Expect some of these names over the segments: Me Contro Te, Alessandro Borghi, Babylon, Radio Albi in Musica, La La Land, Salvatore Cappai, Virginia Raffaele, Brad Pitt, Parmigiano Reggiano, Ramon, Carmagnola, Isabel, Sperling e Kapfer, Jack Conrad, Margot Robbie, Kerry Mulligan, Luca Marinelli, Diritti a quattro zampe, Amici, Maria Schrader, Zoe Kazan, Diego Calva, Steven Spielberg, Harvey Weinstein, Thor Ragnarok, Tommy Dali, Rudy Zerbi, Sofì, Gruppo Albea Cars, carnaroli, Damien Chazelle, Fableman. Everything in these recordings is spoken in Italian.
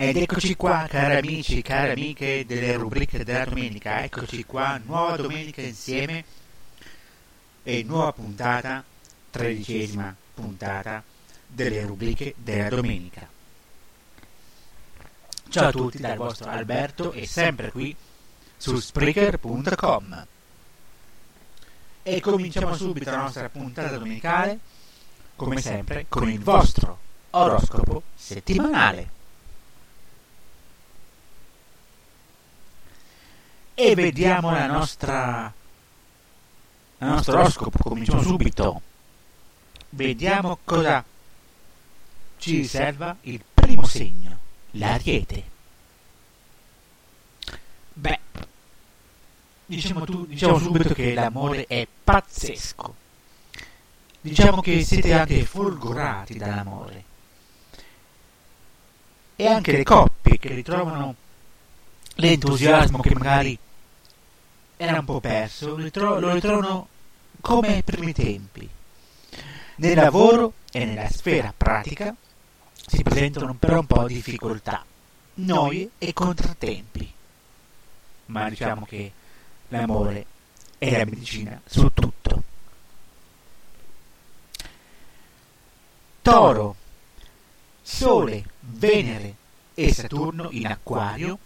Ed eccoci qua, cari amici, cari amiche delle rubriche della domenica, eccoci qua, nuova domenica insieme e nuova puntata, 13ª puntata delle rubriche della domenica. Ciao a tutti dal vostro Alberto e sempre qui su Spreaker.com. E cominciamo subito la nostra puntata domenicale, come sempre, con il vostro oroscopo settimanale. E vediamo il nostro oroscopo, cominciamo subito. Vediamo cosa ci riserva il primo segno, l'Ariete. Beh, diciamo subito che l'amore è pazzesco. Diciamo che siete anche folgorati dall'amore. E anche le coppie che ritrovano l'entusiasmo che magari era un po' perso, lo ritrovano come ai primi tempi. Nel lavoro e nella sfera pratica si presentano però un po' di difficoltà, noie e contrattempi. Ma diciamo che l'amore è la medicina su tutto. Toro, Sole, Venere e Saturno in Acquario,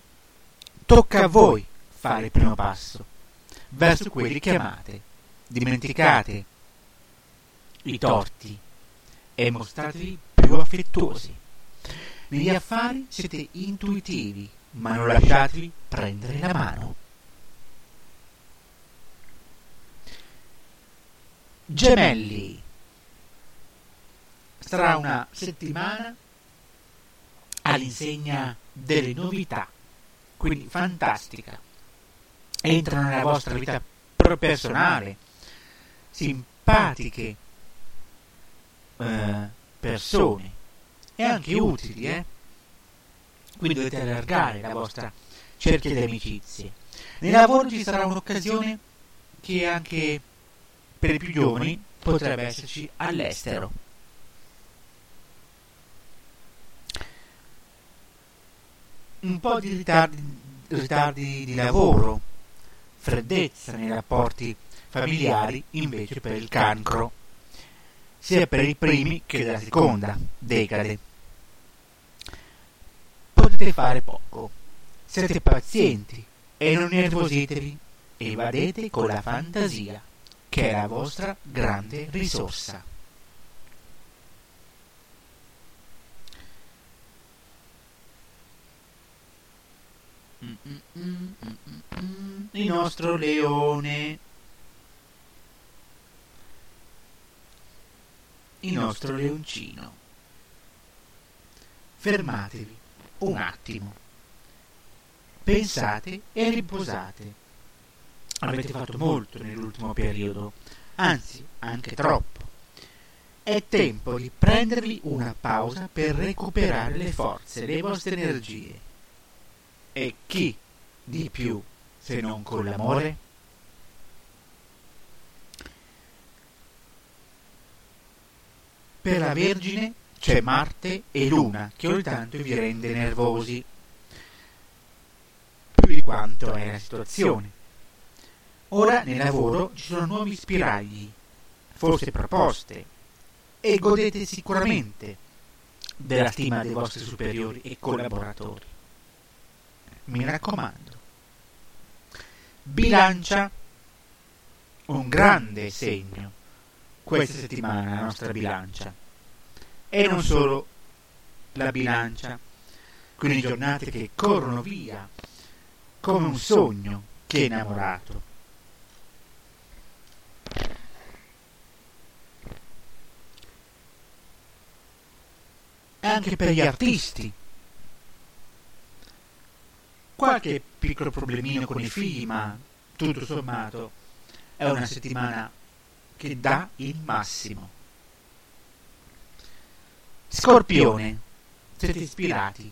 tocca a voi fare il primo passo verso quelli che amate. Dimenticate i torti e mostratevi più affettuosi. Negli affari siete intuitivi, ma non lasciatevi prendere la mano. Gemelli, sarà una settimana all'insegna delle novità, quindi fantastica. Entrano nella vostra vita personale simpatiche persone e anche utili, Quindi dovete allargare la vostra cerchia di amicizie. Nel lavoro ci sarà un'occasione che anche per i più giovani potrebbe esserci all'estero. Un po' di ritardi di lavoro, freddezza nei rapporti familiari invece per il Cancro, sia per i primi che della seconda decade. Potete fare poco, siete pazienti e non nervositevi, evadete con la fantasia, che è la vostra grande risorsa. Il nostro Leone. Il nostro Leoncino. Fermatevi un attimo. Pensate e riposate. Avete fatto molto nell'ultimo periodo, anzi anche troppo. È tempo di prendervi una pausa per recuperare le forze, le vostre energie. E chi di più se non con l'amore? Per la Vergine c'è Marte e Luna che ogni tanto vi rende nervosi più di quanto è la situazione. Ora nel lavoro ci sono nuovi spiragli, forse proposte, e godete sicuramente della stima dei vostri superiori e collaboratori. Mi raccomando. Bilancia, un grande segno questa settimana la nostra Bilancia, e non solo la Bilancia, quindi giornate che corrono via come un sogno che è innamorato. Anche per gli artisti qualche piccolo problemino con i figli, ma tutto sommato è una settimana che dà il massimo. Scorpione, siete ispirati,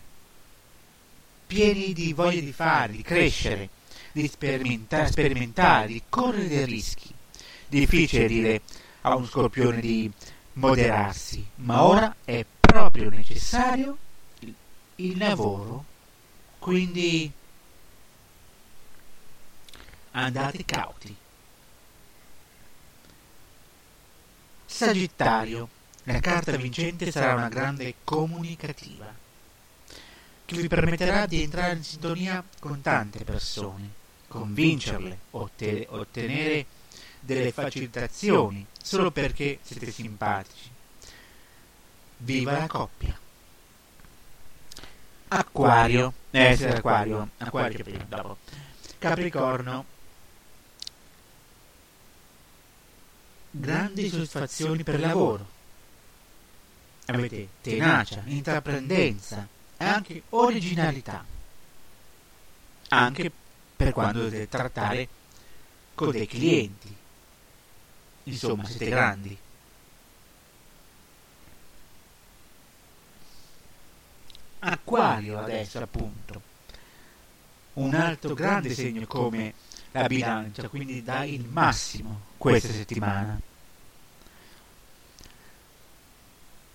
pieni di voglia di fare, di crescere, di sperimentare, di correre dei rischi. Difficile dire a uno Scorpione di moderarsi, ma ora è proprio necessario il lavoro, quindi andate cauti. Sagittario, la carta vincente sarà una grande comunicativa che vi permetterà di entrare in sintonia con tante persone, convincerle, ottenere delle facilitazioni solo perché siete simpatici. Viva la coppia. Acquario, Acquario prima, dopo. Capricorno, grandi soddisfazioni per lavoro. Avete tenacia, intraprendenza e anche originalità, anche per quando dovete trattare con dei clienti. Insomma, siete grandi. Acquario adesso, appunto, un altro grande segno come la bilancia, quindi dai il massimo questa settimana.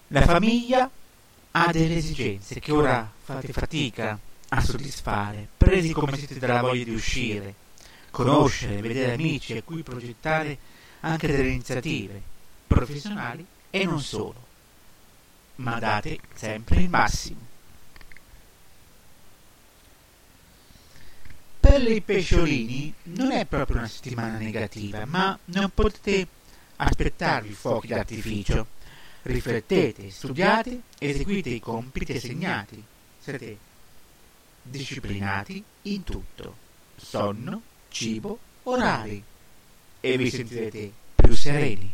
La famiglia ha delle esigenze che ora fate fatica a soddisfare, presi come siete dalla voglia di uscire, conoscere, vedere amici a cui progettare anche delle iniziative professionali e non solo, ma date sempre il massimo. Per i pesciolini non è proprio una settimana negativa, ma non potete aspettarvi fuochi d'artificio. Riflettete, studiate, eseguite i compiti assegnati. Siete disciplinati in tutto: sonno, cibo, orari, e vi sentirete più sereni.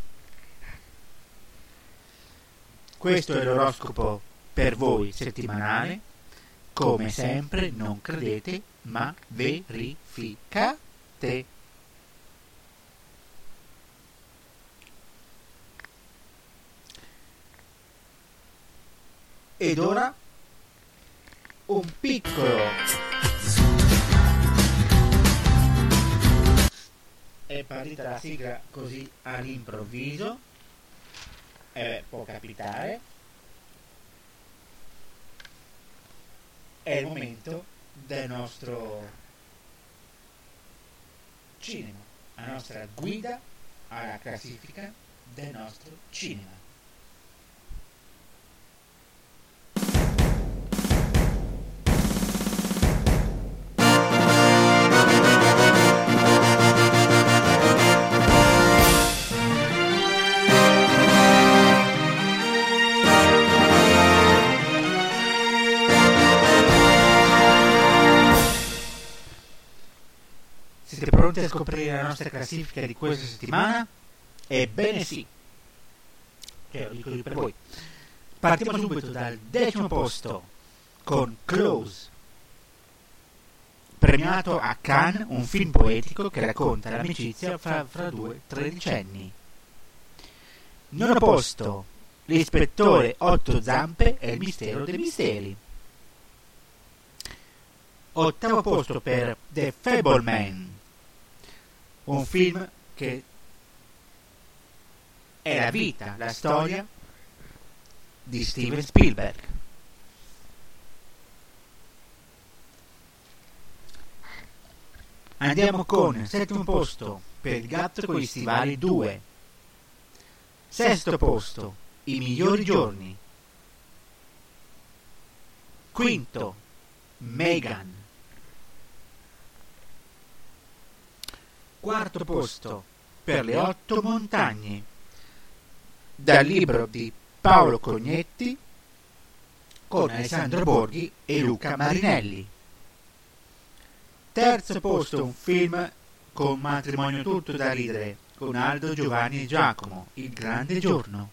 Questo è l'oroscopo per voi settimanale. Come sempre, non credete, ma verificate. Ed ora un piccolo è partita la sigla così all'improvviso, può capitare. È il momento del nostro cinema, la nostra guida alla classifica del nostro cinema. A scoprire la nostra classifica di questa settimana? Ebbene sì, lo dico io per voi. Partiamo subito dal 10° posto con Close, premiato a Cannes, un film poetico che racconta l'amicizia fra due tredicenni. 9° posto, L'ispettore 8 zampe e il mistero dei misteri. 8° posto per The Fableman, un film che è la vita, la storia di Steven Spielberg. 'Andiamo con 7° posto per Il gatto con gli stivali 2. 6° posto, I migliori giorni. 5° Megan. 4° posto per Le 8 montagne, dal libro di Paolo Cognetti con Alessandro Borghi e Luca Marinelli. 3° posto, un film con matrimonio tutto da ridere con Aldo, Giovanni e Giacomo, Il grande giorno.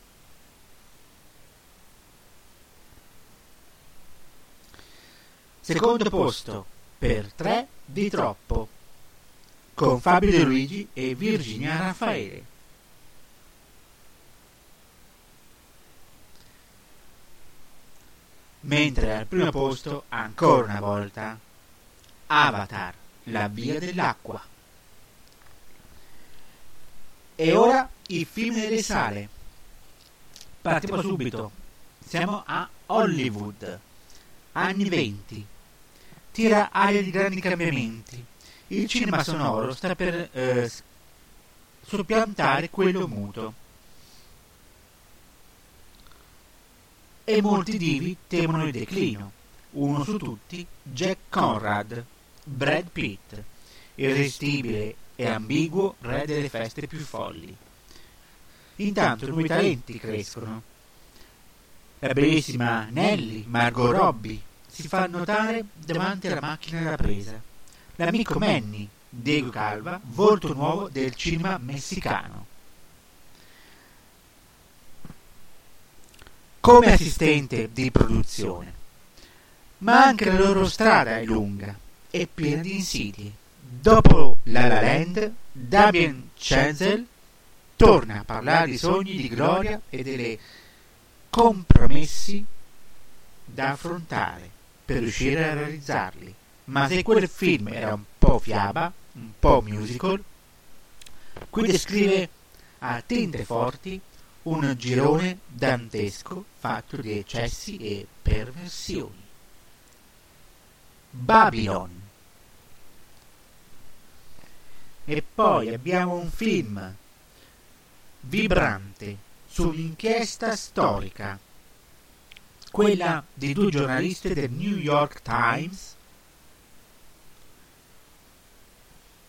2° posto per 3 di troppo con Fabio De Luigi e Virginia Raffaele. 3° al primo posto, ancora una volta, Avatar, La via dell'acqua. E ora i film delle sale. Partiamo subito. Siamo a Hollywood. anni '20. Tira aria di grandi cambiamenti. Il cinema sonoro sta per soppiantare quello muto. E molti divi temono il declino. Uno su tutti, Jack Conrad, Brad Pitt, irresistibile e ambiguo re delle feste più folli. Intanto i nuovi talenti crescono. La bellissima Nelly, Margot Robbie, si fa notare davanti alla macchina da presa. L'amico Manny, Diego Calva, volto nuovo del cinema messicano. Come assistente di produzione. Ma anche la loro strada è lunga e piena di insidie. Dopo La La Land, Damien Chazelle torna a parlare di sogni di gloria e delle compromessi da affrontare per riuscire a realizzarli. Ma se quel film era un po' fiaba, un po' musical, qui descrive a tinte forti un girone dantesco fatto di eccessi e perversioni. Babylon. E poi abbiamo un film vibrante sull'inchiesta storica, quella di due giornalisti del New York Times,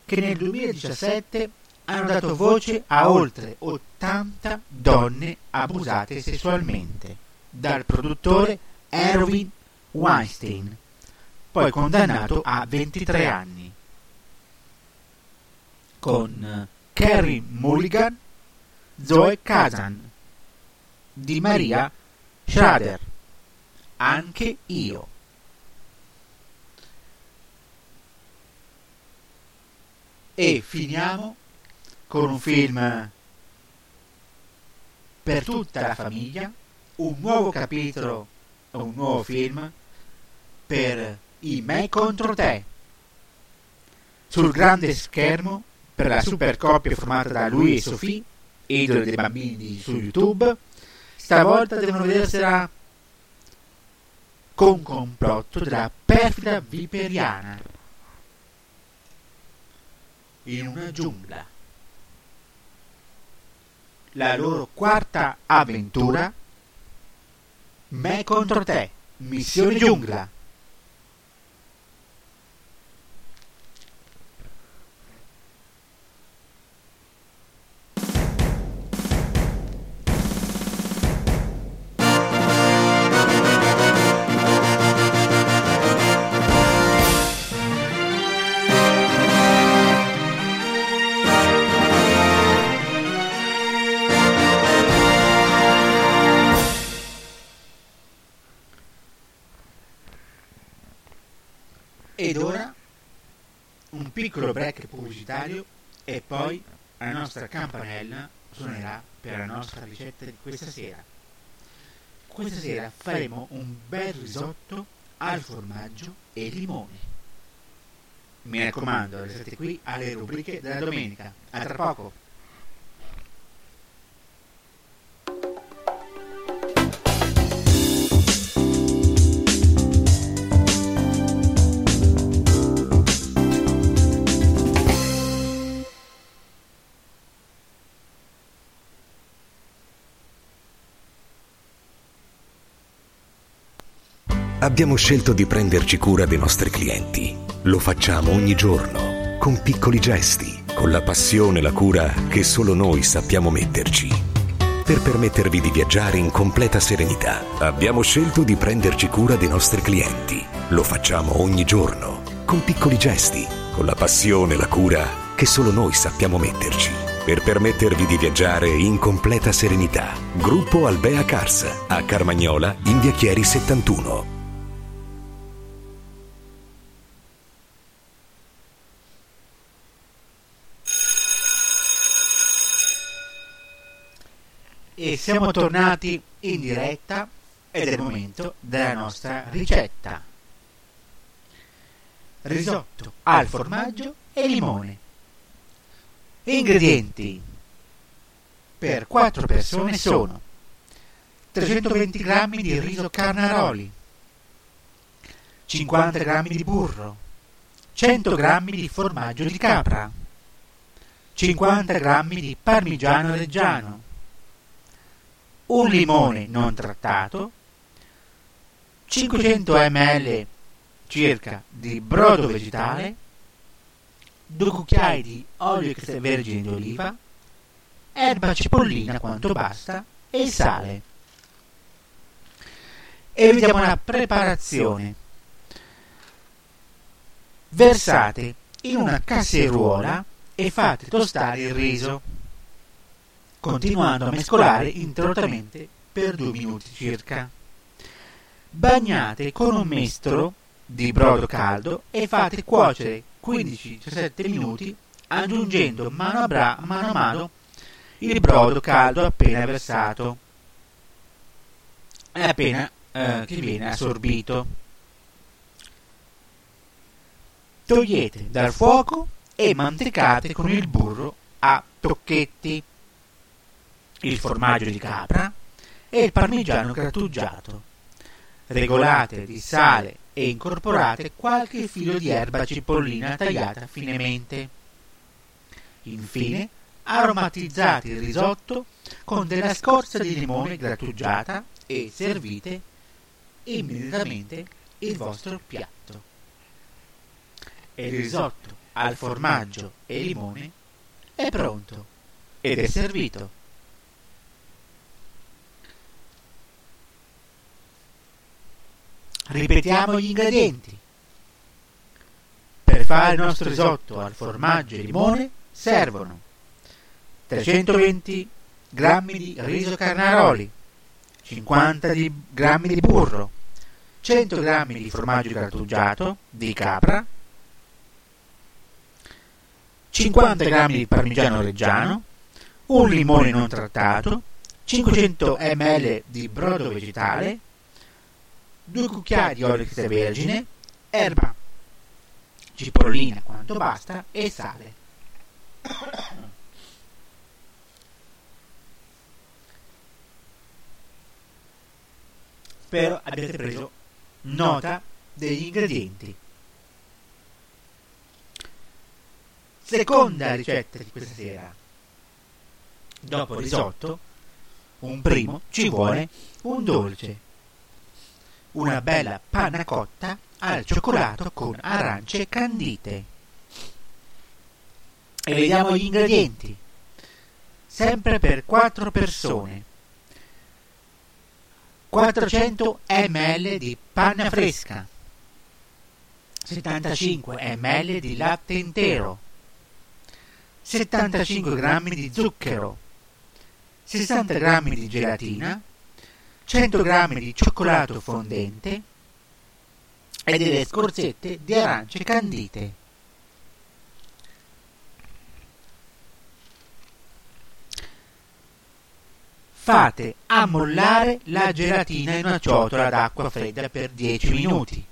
che nel 2017 hanno dato voce a oltre 80 donne abusate sessualmente dal produttore Harvey Weinstein, poi condannato a 23 anni, con Kerry Mulligan, Zoe Kazan, di Maria Schrader, Anche io. E finiamo con un film per tutta la famiglia, un nuovo capitolo, un nuovo film per i Me Contro Te. Sul grande schermo per la super coppia formata da lui e Sofì, idole dei bambini su YouTube, stavolta devono vedersela con complotto della perfida viperiana in una giungla. La loro quarta avventura. Me contro te, missione giungla. Ed ora un piccolo break pubblicitario e poi la nostra campanella suonerà per la nostra ricetta di questa sera. Questa sera faremo un bel risotto al formaggio e limone. Mi raccomando, restate qui alle rubriche della domenica. A tra poco! Abbiamo scelto di prenderci cura dei nostri clienti. Lo facciamo ogni giorno, con piccoli gesti, con la passione e la cura che solo noi sappiamo metterci. Per permettervi di viaggiare in completa serenità, abbiamo scelto di prenderci cura dei nostri clienti. Lo facciamo ogni giorno, con piccoli gesti, con la passione e la cura che solo noi sappiamo metterci. Per permettervi di viaggiare in completa serenità. Gruppo Albea Cars, a Carmagnola, in via Chieri 71. E siamo tornati in diretta ed è il momento della nostra ricetta. Risotto al formaggio e limone. Ingredienti per 4 persone sono 320 g di riso carnaroli, 50 grammi di burro, 100 grammi di formaggio di capra, 50 grammi di parmigiano reggiano, un limone non trattato, 500 ml circa di brodo vegetale, 2 cucchiai di olio extravergine d'oliva, erba cipollina quanto basta e sale. E vediamo la preparazione. Versate in una casseruola e fate tostare il riso, continuando a mescolare interrottamente per 2 minuti circa. Bagnate con un mestolo di brodo caldo e fate cuocere 15-17 minuti, aggiungendo mano a mano il brodo caldo appena versato e appena che viene assorbito. Togliete dal fuoco e mantecate con il burro a tocchetti, il formaggio di capra e il parmigiano grattugiato. Regolate di sale e incorporate qualche filo di erba cipollina tagliata finemente. Infine, aromatizzate il risotto con della scorza di limone grattugiata e servite immediatamente il vostro piatto. Il risotto al formaggio e limone è pronto ed è servito. Ripetiamo gli ingredienti. Per fare il nostro risotto al formaggio e limone servono 320 grammi di riso carnaroli, 50 grammi di burro, 100 grammi di formaggio grattugiato di capra, 50 grammi di parmigiano reggiano, un limone non trattato, 500 ml di brodo vegetale, 2 cucchiai di olio extravergine, erba cipollina quanto basta e sale. Spero abbiate preso nota degli ingredienti. Seconda ricetta di questa sera. Dopo il risotto, un primo ci vuole un dolce. Una bella panna cotta al cioccolato con arance candite. E vediamo gli ingredienti. Sempre per 4 persone. 400 ml di panna fresca, 75 ml di latte intero, 75 grammi di zucchero, 60 grammi di gelatina, 100 grammi di cioccolato fondente e delle scorzette di arance candite. Fate ammollare la gelatina in una ciotola d'acqua fredda per 10 minuti.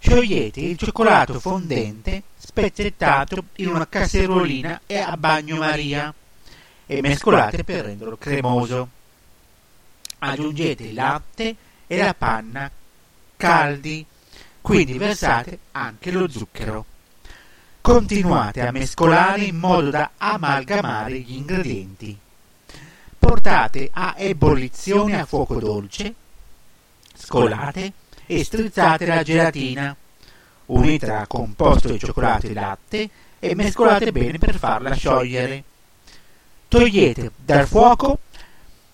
Sciogliete il cioccolato fondente spezzettato in una casserolina e a bagnomaria e mescolate per renderlo cremoso. Aggiungete il latte e la panna caldi, quindi versate anche lo zucchero. Continuate a mescolare in modo da amalgamare gli ingredienti. Portate a ebollizione a fuoco dolce, scolate e strizzate la gelatina, unitela a composto di cioccolato e latte e mescolate bene per farla sciogliere. Togliete dal fuoco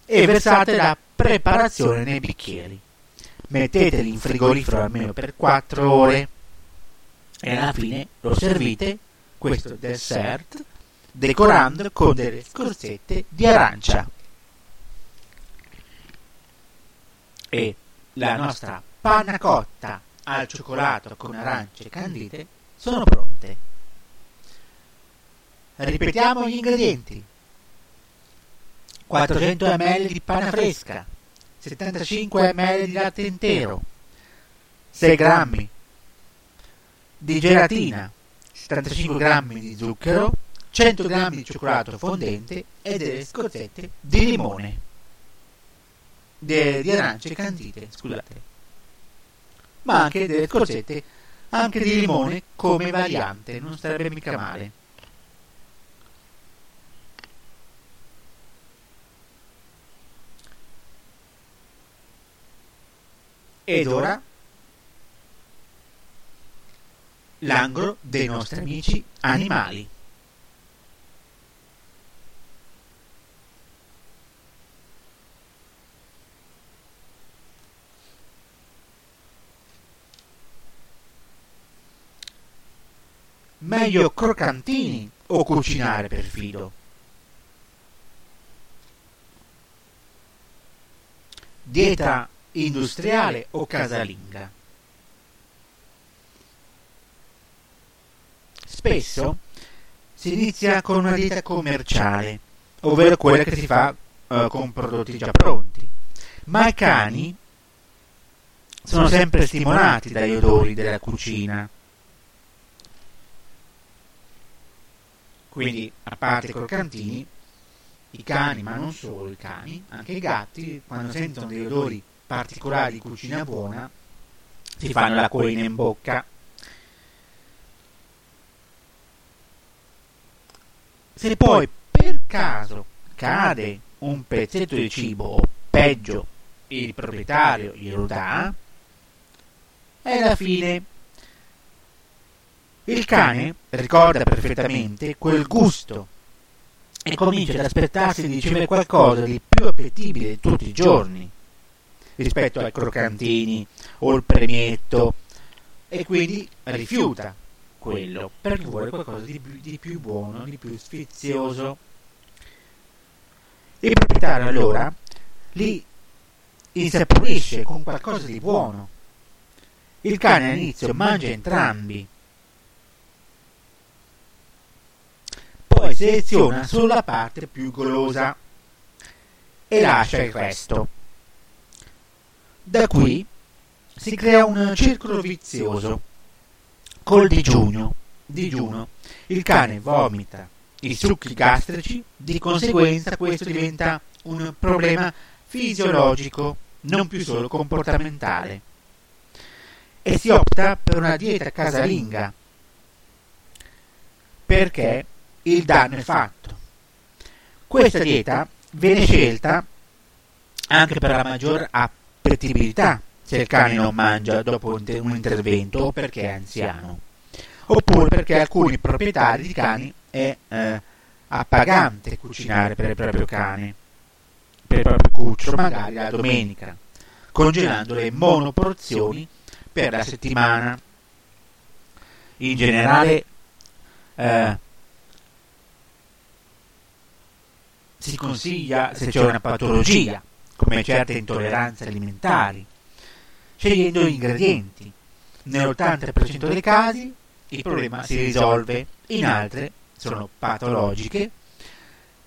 e versate la preparazione nei bicchieri. Metteteli in frigorifero almeno per 4 ore e alla fine lo servite, questo dessert, decorando con delle scorzette di arancia. E la nostra panna cotta al cioccolato con arance candite sono pronte. Ripetiamo gli ingredienti: 400 ml di panna fresca, 75 ml di latte intero, 6 grammi di gelatina, 75 grammi di zucchero, 100 grammi di cioccolato fondente e delle scorzette di limone, di arance candite, scusate. ma anche delle scorzette, anche di limone come variante, non starebbe mica male. Ed ora l'angolo dei nostri amici animali. Meglio croccantini o cucinare per fido? Dieta industriale o casalinga? Spesso si inizia con una dieta commerciale, ovvero quella che si fa con prodotti già pronti, ma i cani sono sempre stimolati dagli odori della cucina. Quindi, a parte i croccantini, i cani, ma non solo i cani, anche i gatti, quando sentono degli odori particolari di cucina buona, si fanno la colina in bocca. Se poi per caso cade un pezzetto di cibo, o peggio, il proprietario glielo dà, è la fine. Il cane ricorda perfettamente quel gusto e comincia ad aspettarsi di ricevere qualcosa di più appetibile di tutti i giorni rispetto ai croccantini o il premietto, e quindi rifiuta quello perché vuole qualcosa di più buono, di più sfizioso. Il proprietario allora li insaporisce con qualcosa di buono. Il cane all'inizio mangia entrambi, poi seleziona solo la parte più golosa e lascia il resto. Da qui si crea un circolo vizioso col digiuno. Il cane vomita i succhi gastrici, di conseguenza questo diventa un problema fisiologico, non più solo comportamentale, e si opta per una dieta casalinga perché il danno è fatto. Questa dieta viene scelta anche per la maggior appetibilità, se il cane non mangia dopo un intervento o perché è anziano, oppure perché alcuni proprietari di cani è appagante cucinare per il proprio cane, per il proprio cucciolo, magari la domenica, congelando le monoporzioni per la settimana. In generale si consiglia, se c'è una patologia, come certe intolleranze alimentari, scegliendo gli ingredienti. Nell'80% dei casi il problema si risolve, in altre sono patologiche,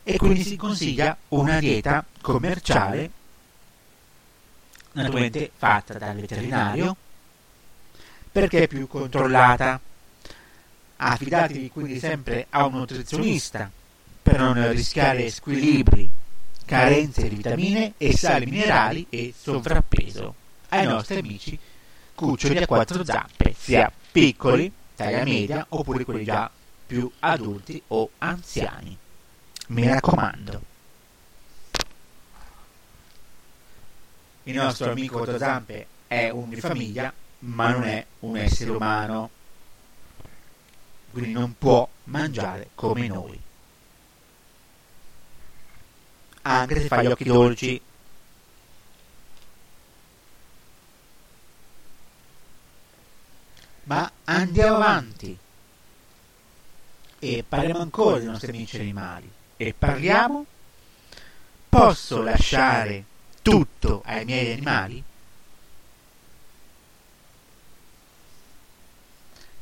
e quindi si consiglia una dieta commerciale, naturalmente fatta dal veterinario, perché è più controllata. Affidatevi quindi sempre a un nutrizionista, per non rischiare squilibri, carenze di vitamine e sali minerali e sovrappeso. Ai nostri amici cuccioli a quattro zampe, sia piccoli, taglia media, oppure quelli già più adulti o anziani. Mi raccomando. Il nostro amico quattro zampe è un di famiglia, ma non è un essere umano, quindi non può mangiare come noi, anche se fa gli occhi dolci. Ma andiamo avanti e parliamo ancora dei nostri amici animali, e parliamo: posso lasciare tutto ai miei animali?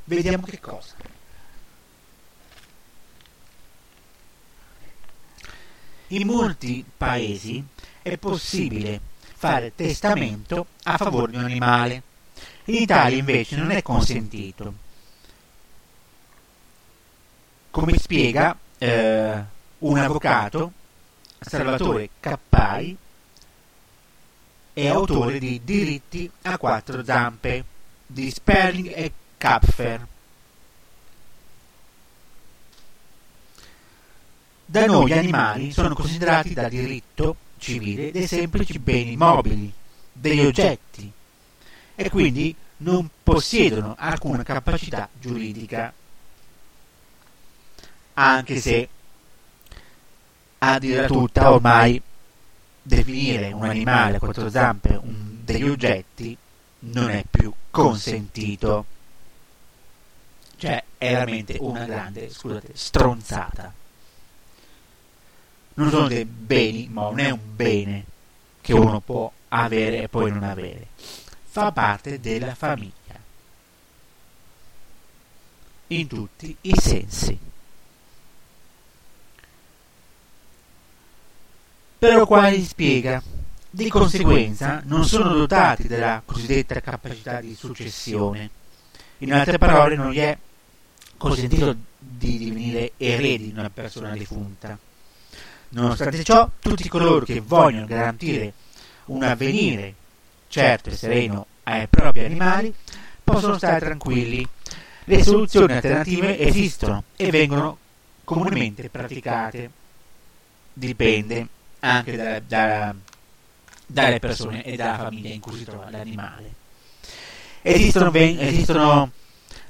Vediamo che cosa. In molti paesi è possibile fare testamento a favore di un animale. In Italia invece non è consentito. Come spiega un avvocato, Salvatore Cappai, è autore di Diritti a quattro zampe, di Sperling e Kapfer. Da noi gli animali sono considerati dal diritto civile dei semplici beni mobili, degli oggetti, e quindi non possiedono alcuna capacità giuridica, anche se a dirla tutta ormai definire un animale a quattro zampe degli oggetti non è più consentito, cioè è veramente una grande, scusate, stronzata. Non sono dei beni, ma non è un bene che uno può avere e poi non avere, fa parte della famiglia in tutti i sensi. Però qua gli spiega: di conseguenza non sono dotati della cosiddetta capacità di successione, in altre parole non gli è consentito di divenire eredi di una persona defunta. Nonostante ciò, tutti coloro che vogliono garantire un avvenire certo e sereno ai propri animali possono stare tranquilli. Le soluzioni alternative esistono e vengono comunemente praticate, dipende anche dalle persone e dalla famiglia in cui si trova l'animale. Esistono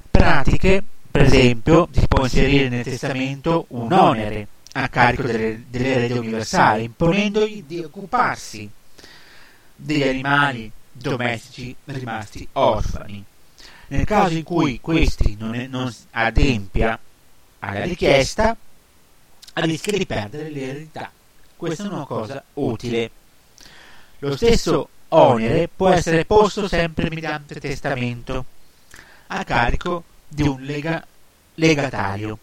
pratiche, per esempio si può inserire nel testamento un onere a carico dell'erede universale, imponendogli di occuparsi degli animali domestici rimasti orfani. Nel caso in cui questi non adempia alla richiesta, rischia di perdere l'eredità. Questa è una cosa utile. Lo stesso onere può essere posto sempre mediante testamento a carico di un legatario.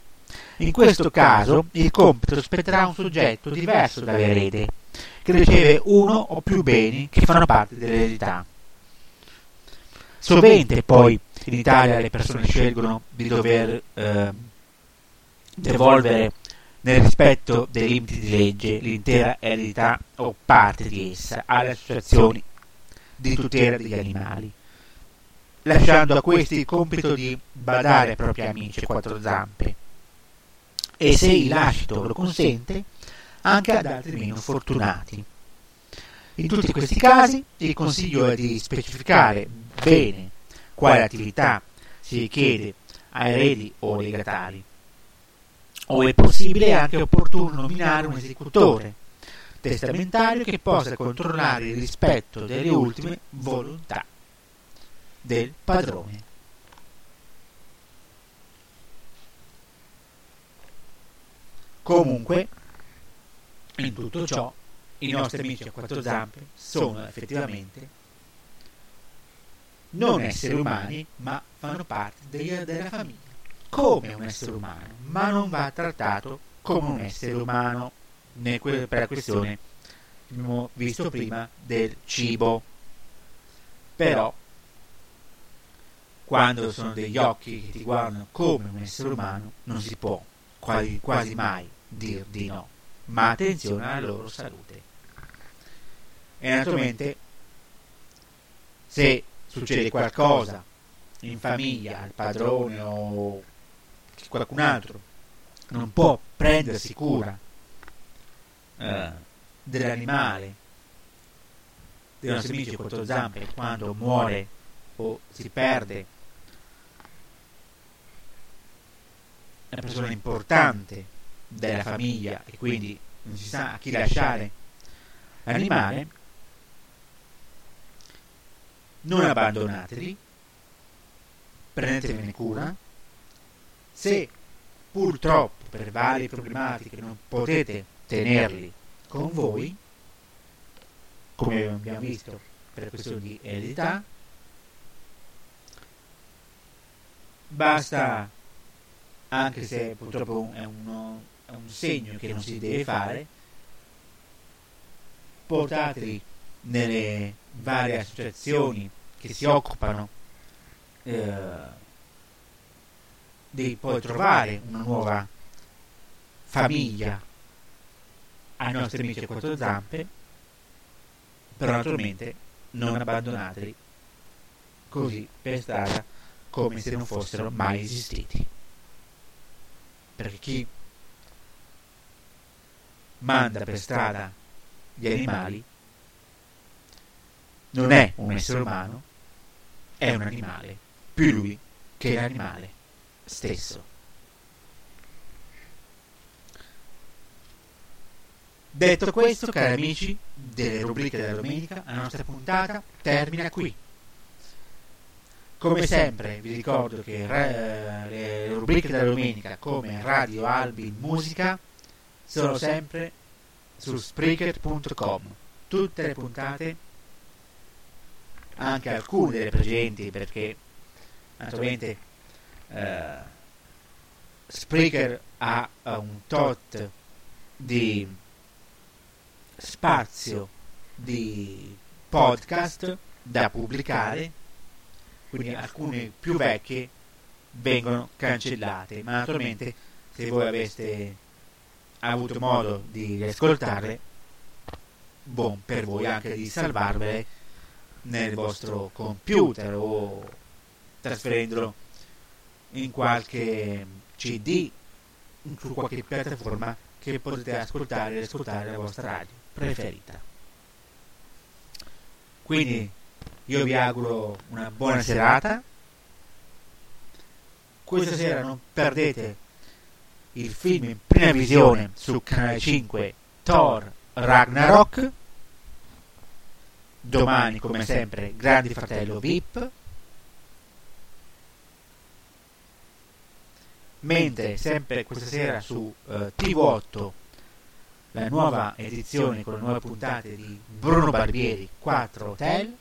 In questo caso il compito spetterà a un soggetto diverso dall'erede, che riceve uno o più beni che fanno parte dell'eredità. Sovente poi in Italia le persone scelgono di dover devolvere, nel rispetto dei limiti di legge, l'intera eredità o parte di essa alle associazioni di tutela degli animali, lasciando a questi il compito di badare ai propri amici a quattro zampe e, se il lascito lo consente, anche ad altri meno fortunati. In tutti questi casi il consiglio è di specificare bene quale attività si richiede a eredi o legatari, o è possibile e anche opportuno nominare un esecutore testamentario che possa controllare il rispetto delle ultime volontà del padrone. Comunque, in tutto ciò, i nostri amici a quattro zampe sono effettivamente non esseri umani, ma fanno parte della famiglia come un essere umano, ma non va trattato come un essere umano, per la questione che abbiamo visto prima del cibo. Però quando sono degli occhi che ti guardano come un essere umano, non si può quasi mai dir di no, ma attenzione alla loro salute. E naturalmente, se succede qualcosa in famiglia al padrone o qualcun altro non può prendersi cura dell'animale, dei nostri amici a quattro zampe, quando muore o si perde una persona importante della famiglia e quindi non si sa a chi lasciare l'animale, non abbandonatevi, prendetevene cura. Se purtroppo per varie problematiche non potete tenerli con voi, come abbiamo visto per questioni di eredità, basta, anche se purtroppo è un segno che non si deve fare, portateli nelle varie associazioni che si occupano di poi trovare una nuova famiglia ai nostri amici a quattro zampe. Però naturalmente non abbandonateli così per strada come se non fossero mai esistiti. Perché chi manda per strada gli animali non è un essere umano, è un animale, più lui che l'animale stesso. Detto questo, cari amici delle rubriche della domenica, la nostra puntata termina qui. Come sempre vi ricordo che le rubriche della domenica, come Radio Albi in Musica, sono sempre su Spreaker.com. Tutte le puntate, anche alcune delle precedenti, perché naturalmente Spreaker ha un tot di spazio di podcast da pubblicare, quindi alcune più vecchie vengono cancellate, ma naturalmente se voi aveste avuto modo di ascoltarle, buon per voi, anche di salvarvele nel vostro computer o trasferendolo in qualche CD, su qualche piattaforma che potete ascoltare e ascoltare la vostra radio preferita. Quindi io vi auguro una buona serata. Questa sera non perdete il film in prima visione su Canale 5, Thor Ragnarok. Domani, come sempre, Grande Fratello VIP. Mentre sempre questa sera su TV8 la nuova edizione con le nuove puntate di Bruno Barbieri, 4 Hotel.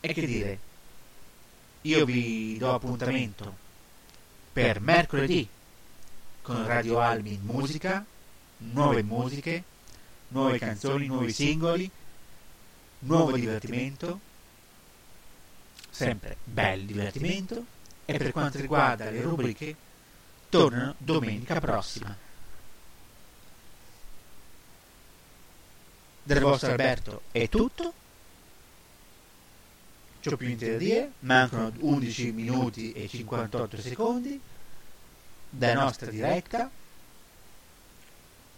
E che dire, io vi do appuntamento per mercoledì con Radio Albi in Musica, nuove musiche, nuove canzoni, nuovi singoli, nuovo divertimento, sempre bel divertimento. E per quanto riguarda le rubriche, tornano domenica prossima. Del vostro Alberto è tutto, c'ho più niente da dire, mancano 11 minuti e 58 secondi della nostra diretta,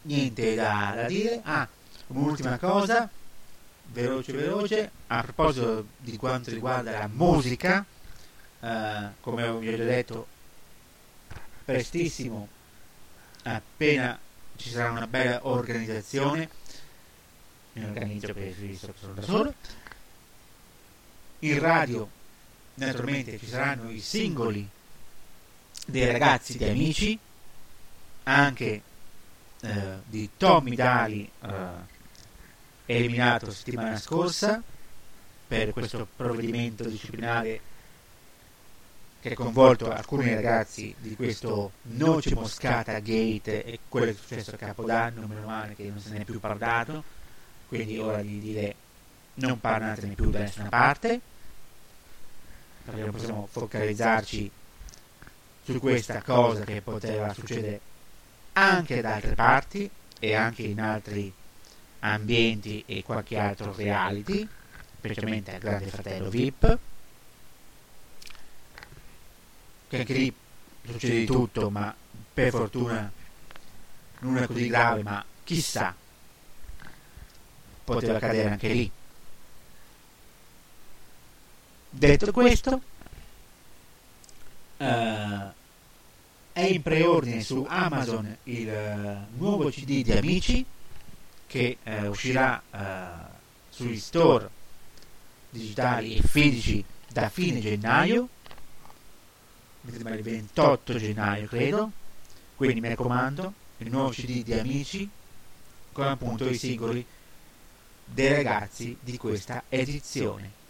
niente da dire. Ah, un'ultima cosa, veloce, a proposito di quanto riguarda la musica, come vi ho già detto, prestissimo, appena ci sarà una bella organizzazione, mi organizzo perché sono da solo, in radio naturalmente ci saranno i singoli dei ragazzi di Amici, anche di Tommy Dali, eliminato settimana scorsa per questo provvedimento disciplinare che ha coinvolto alcuni ragazzi di questo Noce Moscata Gate e quello che è successo a Capodanno. Meno male che non se ne è più parlato, quindi ora di dire non parlatene più da nessuna parte, perché non possiamo focalizzarci su questa cosa che poteva succedere anche da altre parti e anche in altri ambienti e qualche altro reality, specialmente al Grande Fratello VIP, che anche lì succede di tutto, ma per fortuna non è così grave, ma chissà, poteva accadere anche lì. Detto questo, è in preordine su Amazon il nuovo CD di Amici, che uscirà sui store digitali e fisici da fine gennaio, il 28 gennaio credo, quindi mi raccomando, il nuovo CD di Amici con appunto i singoli dei ragazzi di questa edizione.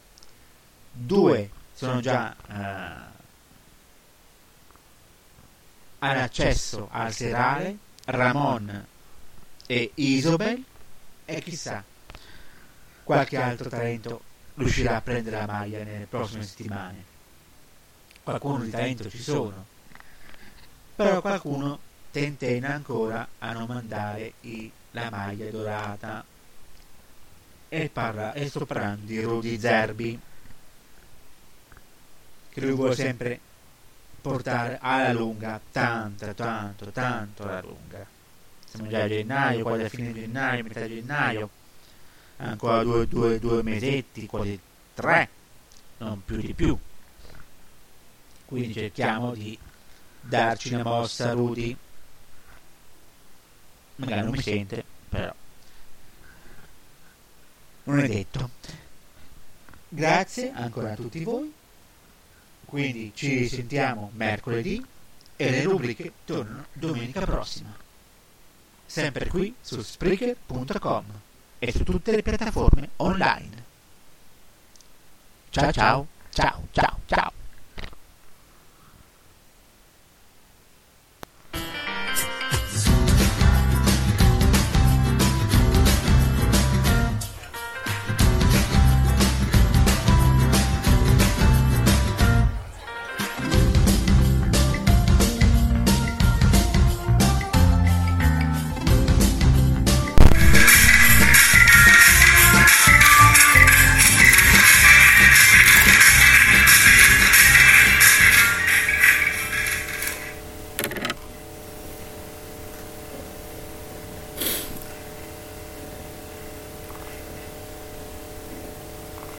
2 sono già all'accesso al serale, Ramon e Isabel, e chissà, qualche altro talento riuscirà a prendere la maglia nelle prossime settimane. Qualcuno di talento ci sono, però qualcuno tentenna ancora a non mandare la maglia dorata e parla e soprano di Rudy Zerbi, che lui vuole sempre portare alla lunga, tanto alla lunga. Siamo già a gennaio, quasi a fine gennaio, metà gennaio, ancora due mesetti, quasi tre, non più di più. Quindi cerchiamo di darci una mossa a Rudy. Magari non mi sente, però non è detto. Grazie ancora a tutti voi. Quindi ci sentiamo mercoledì e le rubriche tornano domenica prossima, sempre qui su Spreaker.com e su tutte le piattaforme online. Ciao ciao ciao ciao ciao.